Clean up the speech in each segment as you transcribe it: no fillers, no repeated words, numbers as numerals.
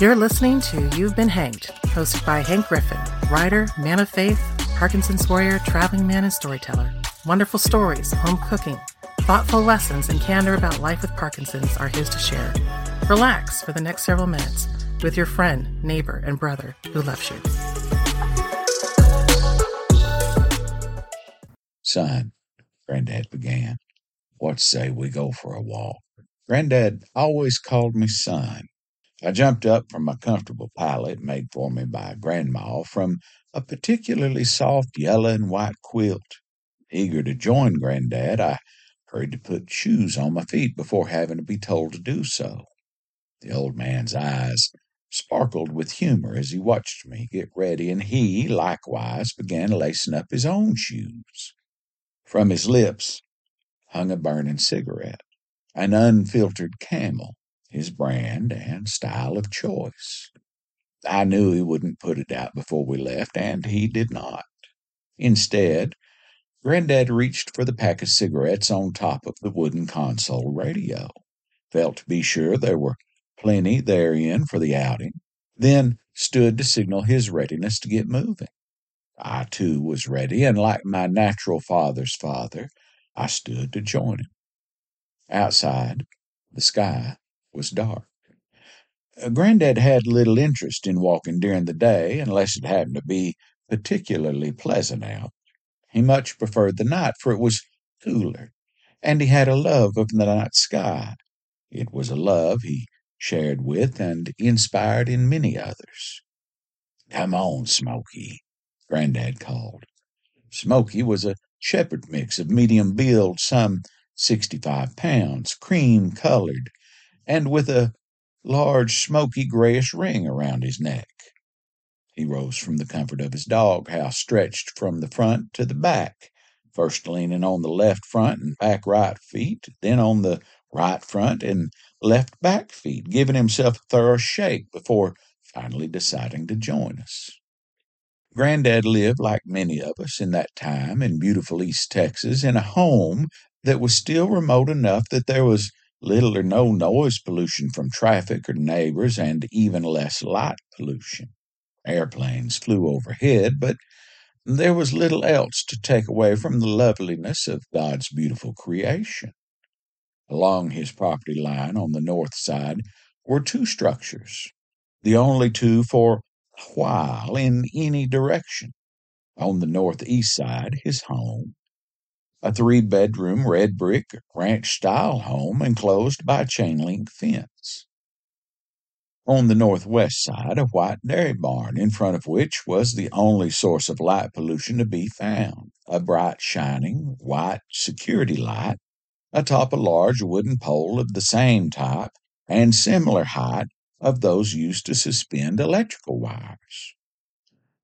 You're listening to You've Been Hanked, hosted by Hank Griffin, writer, man of faith, Parkinson's warrior, traveling man, and storyteller. Wonderful stories, home cooking, thoughtful lessons, and candor about life with Parkinson's are his to share. Relax for the next several minutes with your friend, neighbor, and brother who loves you. "Son," Granddad began, "what say we go for a walk?" Granddad always called me son. I jumped up from a comfortable pallet made for me by Grandma from a particularly soft yellow and white quilt. Eager to join Granddad, I hurried to put shoes on my feet before having to be told to do so. The old man's eyes sparkled with humor as he watched me get ready, and he, likewise, began lacing up his own shoes. From his lips hung a burning cigarette, an unfiltered Camel, his brand and style of choice. I knew he wouldn't put it out before we left, and he did not. Instead, Granddad reached for the pack of cigarettes on top of the wooden console radio, felt to be sure there were plenty therein for the outing, then stood to signal his readiness to get moving. I, too, was ready, and like my natural father's father, I stood to join him. Outside, the sky was dark. Granddad had little interest in walking during the day unless it happened to be particularly pleasant out. He much preferred the night, for it was cooler, and he had a love of the night sky. It was a love he shared with and inspired in many others. "Come on, Smokey," Granddad called. Smokey was a shepherd mix of medium build, some 65 pounds, cream-colored, and with a large smoky grayish ring around his neck. He rose from the comfort of his doghouse, stretched from the front to the back, first leaning on the left front and back right feet, then on the right front and left back feet, giving himself a thorough shake before finally deciding to join us. Granddad lived, like many of us in that time in beautiful East Texas, in a home that was still remote enough that there was little or no noise pollution from traffic or neighbors, and even less light pollution. Airplanes flew overhead, but there was little else to take away from the loveliness of God's beautiful creation. Along his property line on the north side were two structures, the only two for a while in any direction. On the northeast side, his home, a 3-bedroom red-brick ranch-style home enclosed by a chain-link fence. On the northwest side, a white dairy barn, in front of which was the only source of light pollution to be found, a bright, shining, white security light atop a large wooden pole of the same type and similar height of those used to suspend electrical wires.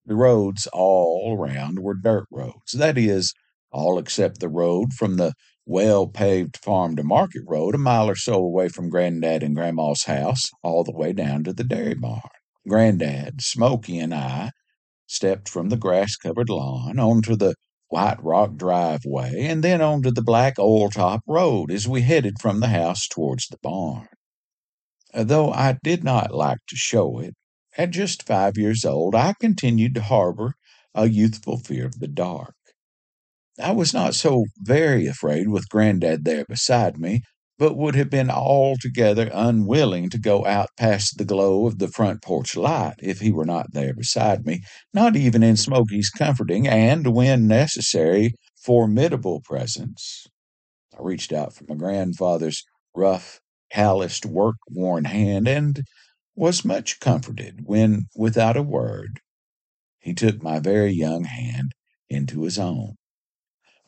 The roads all around were dirt roads, that is, all except the road from the well-paved farm to market road, a mile or so away from Granddad and Grandma's house, all the way down to the dairy barn. Granddad, Smokey, and I stepped from the grass-covered lawn onto the white rock driveway and then onto the black oil-top road as we headed from the house towards the barn. Though I did not like to show it, at just 5 years old, I continued to harbor a youthful fear of the dark. I was not so very afraid with Granddad there beside me, but would have been altogether unwilling to go out past the glow of the front porch light if he were not there beside me, not even in Smokey's comforting and, when necessary, formidable presence. I reached out for my grandfather's rough, calloused, work-worn hand and was much comforted when, without a word, he took my very young hand into his own.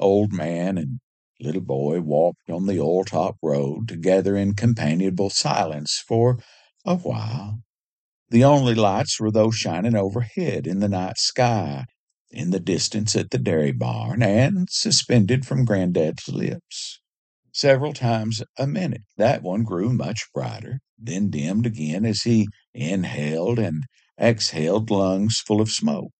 Old man and little boy walked on the oil-top road together in companionable silence for a while. The only lights were those shining overhead in the night sky, in the distance at the dairy barn, and suspended from Granddad's lips. Several times a minute, that one grew much brighter, then dimmed again as he inhaled and exhaled lungs full of smoke.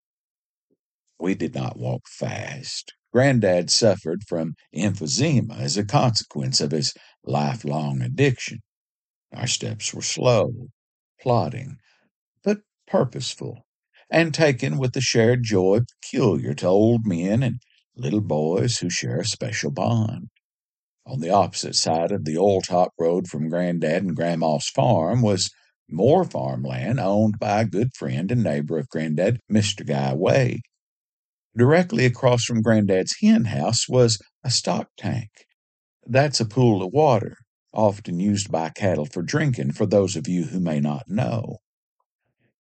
We did not walk fast. Granddad suffered from emphysema as a consequence of his lifelong addiction. Our steps were slow, plodding, purposeful, and taken with the shared joy peculiar to old men and little boys who share a special bond. On the opposite side of the oil-top road from Granddad and Grandma's farm was more farmland owned by a good friend and neighbor of Granddad, Mr. Guy Wade. Directly across from Granddad's hen house was a stock tank. That's a pool of water, often used by cattle for drinking, for those of you who may not know.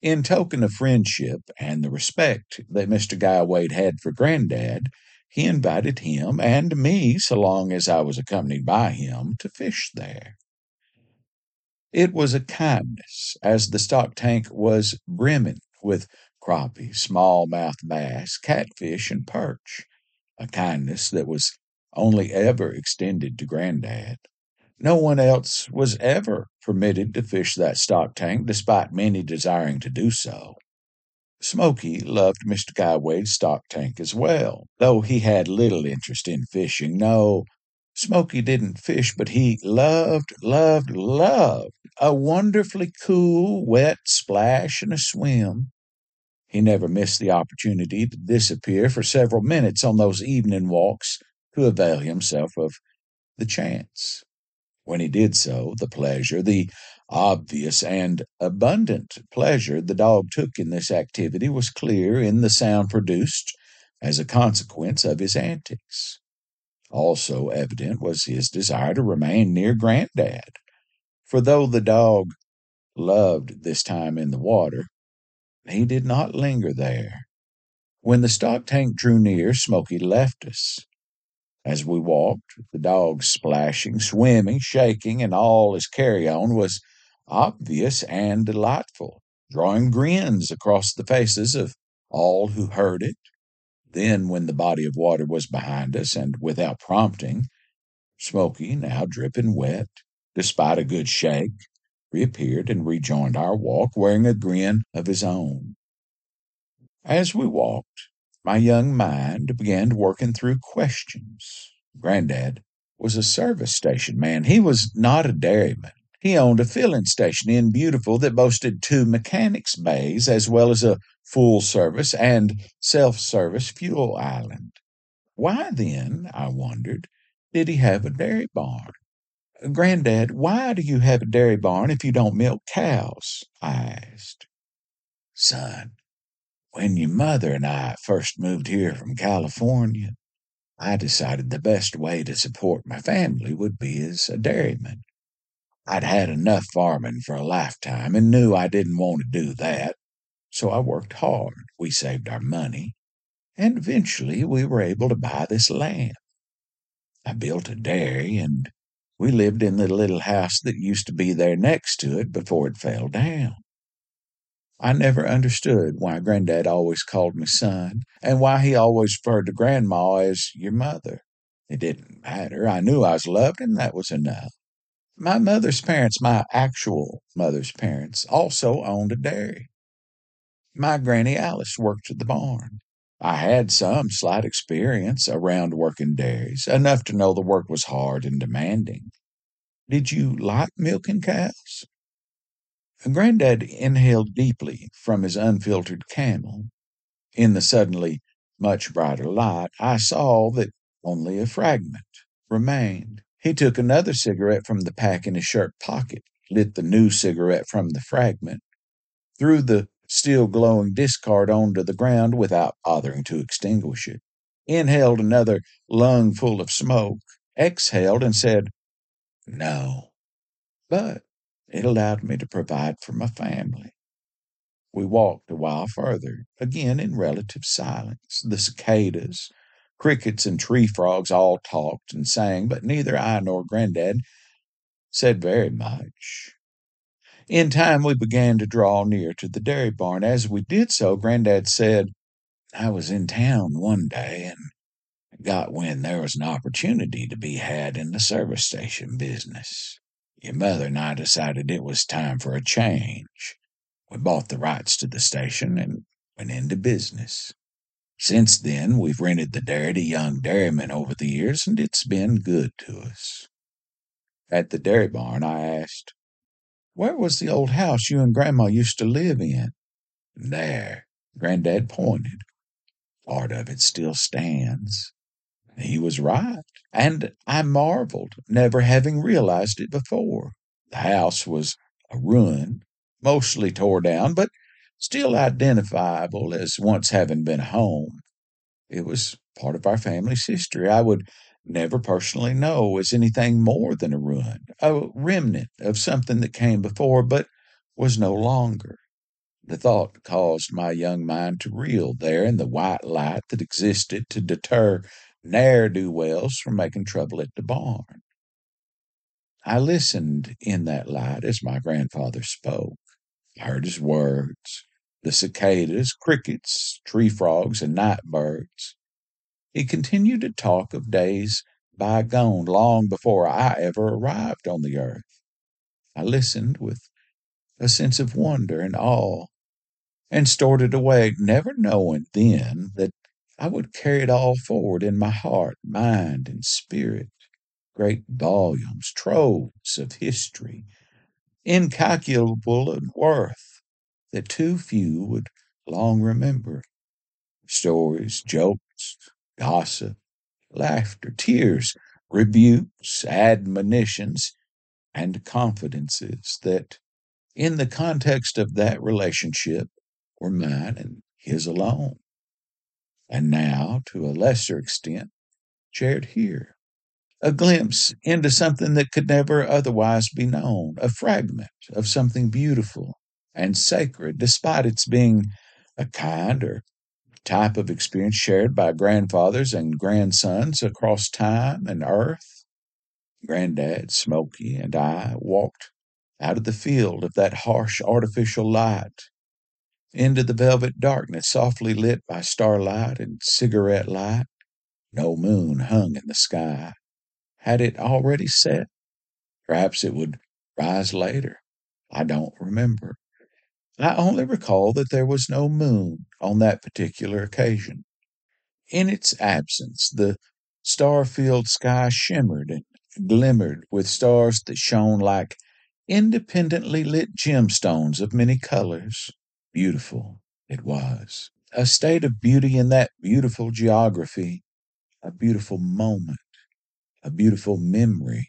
In token of friendship and the respect that Mr. Guy Wade had for Granddad, he invited him and me, so long as I was accompanied by him, to fish there. It was a kindness, as the stock tank was brimming with crappie, smallmouth bass, catfish, and perch, a kindness that was only ever extended to Granddad. No one else was ever permitted to fish that stock tank, despite many desiring to do so. Smokey loved Mr. Guy Wade's stock tank as well, though he had little interest in fishing. No, Smokey didn't fish, but he loved a wonderfully cool, wet splash and a swim. He never missed the opportunity to disappear for several minutes on those evening walks to avail himself of the chance. When he did so, the pleasure, the obvious and abundant pleasure the dog took in this activity was clear in the sound produced as a consequence of his antics. Also evident was his desire to remain near Granddad, for though the dog loved this time in the water, he did not linger there. When the stock tank drew near, Smokey left us. As we walked, the dog splashing, swimming, shaking, and all his carry-on was obvious and delightful, drawing grins across the faces of all who heard it. Then, when the body of water was behind us, and without prompting, Smokey, now dripping wet, despite a good shake, reappeared and rejoined our walk, wearing a grin of his own. As we walked, my young mind began working through questions. Granddad was a service station man. He was not a dairyman. He owned a filling station in Beautiful that boasted 2 mechanics' bays, as well as a full-service and self-service fuel island. Why then, I wondered, did he have a dairy barn? Granddad, why do you have a dairy barn if you don't milk cows? I asked. Son, when your mother and I first moved here from California, I decided the best way to support my family would be as a dairyman. I'd had enough farming for a lifetime and knew I didn't want to do that, so I worked hard. We saved our money, and eventually we were able to buy this land. I built a dairy, and we lived in the little house that used to be there next to it before it fell down. I never understood why Granddad always called me son, and why he always referred to Grandma as your mother. It didn't matter. I knew I was loved, and that was enough. My mother's parents, my actual mother's parents, also owned a dairy. My Granny Alice worked at the barn. I had some slight experience around working dairies, enough to know the work was hard and demanding. Did you like milking cows? Granddad inhaled deeply from his unfiltered Camel. In the suddenly much brighter light, I saw that only a fragment remained. He took another cigarette from the pack in his shirt pocket, lit the new cigarette from the fragment, threw the still glowing discard onto the ground without bothering to extinguish it, inhaled another lungful of smoke, exhaled, and said, "No, but it allowed me to provide for my family." We walked a while further, again in relative silence. The cicadas, crickets, and tree frogs all talked and sang, but neither I nor Granddad said very much. In time, we began to draw near to the dairy barn. As we did so, Granddad said, "I was in town one day and got wind there was an opportunity to be had in the service station business. Your mother and I decided it was time for a change. We bought the rights to the station and went into business. Since then, we've rented the dairy to young dairymen over the years, and it's been good to us." At the dairy barn, I asked, "Where was the old house you and Grandma used to live in?" There, Granddad pointed. Part of it still stands. He was right, and I marveled, never having realized it before. The house was a ruin, mostly tore down, but still identifiable as once having been a home. It was part of our family's history. I would never personally know as anything more than a ruin, a remnant of something that came before but was no longer. The thought caused my young mind to reel there in the white light that existed to deter ne'er-do-wells from making trouble at the barn. I listened in that light as my grandfather spoke. I heard his words, the cicadas, crickets, tree frogs, and night birds. He continued to talk of days bygone long before I ever arrived on the earth. I listened with a sense of wonder and awe, and stored it away, never knowing then that I would carry it all forward in my heart, mind, and spirit. Great volumes, troves of history, incalculable in worth, that too few would long remember. Stories, jokes, gossip, laughter, tears, rebukes, admonitions, and confidences that, in the context of that relationship, were mine and his alone. And now, to a lesser extent, shared here. A glimpse into something that could never otherwise be known, a fragment of something beautiful and sacred, despite its being a kind or type of experience shared by grandfathers and grandsons across time and earth. Granddad, Smokey, and I walked out of the field of that harsh artificial light into the velvet darkness, softly lit by starlight and cigarette light. No moon hung in the sky. Had it already set? Perhaps it would rise later. I don't remember. I only recall that there was no moon on that particular occasion. In its absence, the star-filled sky shimmered and glimmered with stars that shone like independently lit gemstones of many colors. Beautiful it was. A state of beauty in that beautiful geography, a beautiful moment, a beautiful memory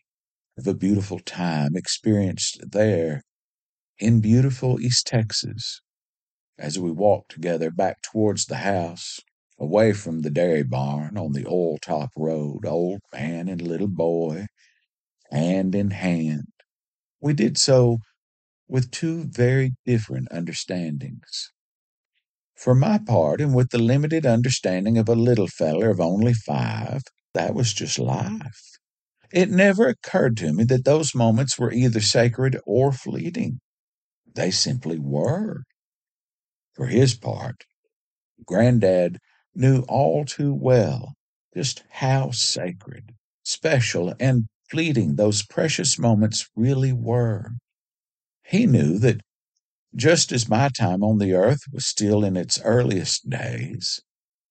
of a beautiful time experienced there in beautiful East Texas. As we walked together back towards the house, away from the dairy barn on the oil-top road, old man and little boy, hand in hand, we did so with two very different understandings. For my part, and with the limited understanding of a little feller of only 5, that was just life. It never occurred to me that those moments were either sacred or fleeting. They simply were. For his part, Granddad knew all too well just how sacred, special, and fleeting those precious moments really were. He knew that just as my time on the earth was still in its earliest days,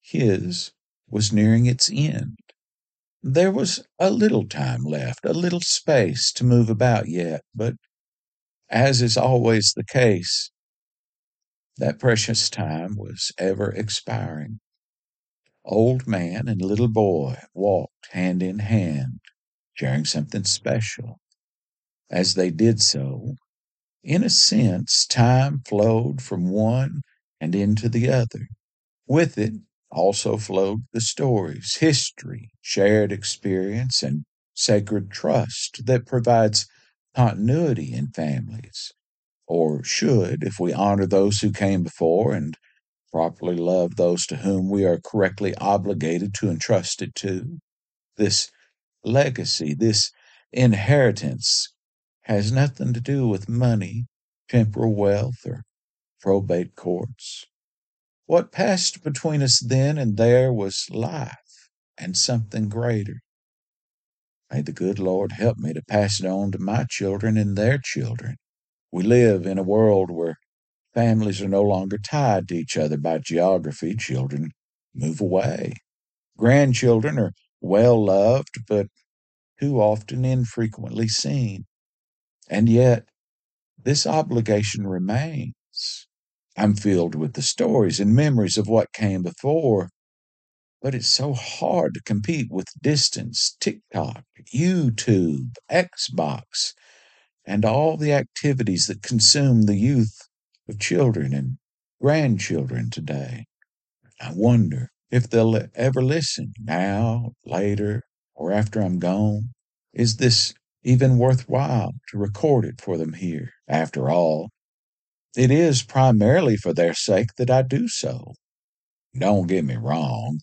his was nearing its end. There was a little time left, a little space to move about yet, but as is always the case, that precious time was ever expiring. Old man and little boy walked hand in hand, sharing something special. As they did so, in a sense, time flowed from one and into the other. With it also flowed the stories, history, shared experience, and sacred trust that provides continuity in families, or should, if we honor those who came before and properly love those to whom we are correctly obligated to entrust it to. This legacy, this inheritance, has nothing to do with money, temporal wealth, or probate courts. What passed between us then and there was life and something greater. May the good Lord help me to pass it on to my children and their children. We live in a world where families are no longer tied to each other by geography. Children move away. Grandchildren are well-loved, but too often infrequently seen. And yet, this obligation remains. I'm filled with the stories and memories of what came before, but it's so hard to compete with distance, TikTok, YouTube, Xbox, and all the activities that consume the youth of children and grandchildren today. I wonder if they'll ever listen now, later, or after I'm gone. Is this even worthwhile to record it for them here? After all, it is primarily for their sake that I do so. Don't get me wrong.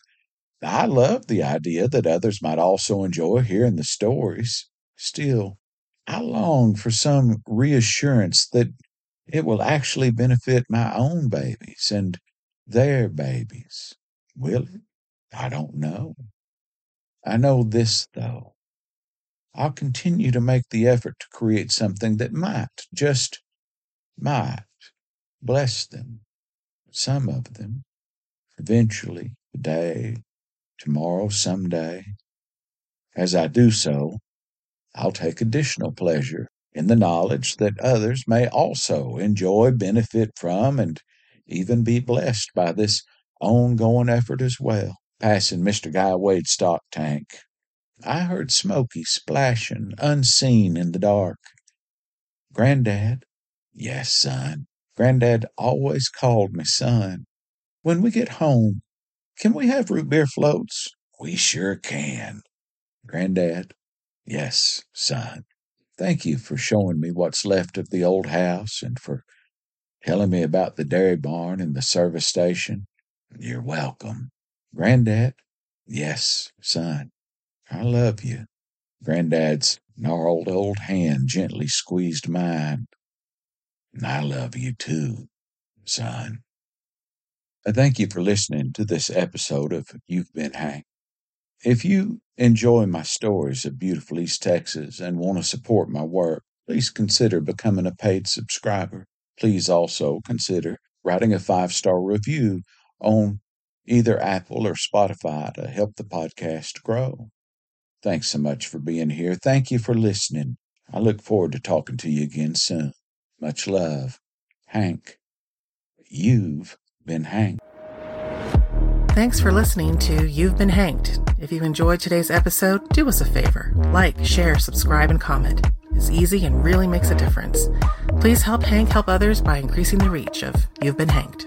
I love the idea that others might also enjoy hearing the stories. Still, I long for some reassurance that it will actually benefit my own babies and their babies. Will it? I don't know. I know this, though. I'll continue to make the effort to create something that might, just might, bless them, some of them, eventually, today, tomorrow, someday. As I do so, I'll take additional pleasure in the knowledge that others may also enjoy, benefit from, and even be blessed by this ongoing effort as well. Passing Mr. Guy Wade's stock tank, I heard Smokey splashing unseen in the dark. Granddad, yes, son. Granddad always called me son. When we get home, can we have root beer floats? We sure can. Granddad, yes, son. Thank you for showing me what's left of the old house and for telling me about the dairy barn and the service station. You're welcome. Granddad, yes, son. I love you. Granddad's gnarled old hand gently squeezed mine. And I love you too, son. I thank you for listening to this episode of You've Been Hanked. If you enjoy my stories of beautiful East Texas and want to support my work, please consider becoming a paid subscriber. Please also consider writing a 5-star review on either Apple or Spotify to help the podcast grow. Thanks so much for being here. Thank you for listening. I look forward to talking to you again soon. Much love. Hank, you've been hanked. Thanks for listening to You've Been Hanked. If you enjoyed today's episode, do us a favor. Like, share, subscribe, and comment. It's easy and really makes a difference. Please help Hank help others by increasing the reach of You've Been Hanked.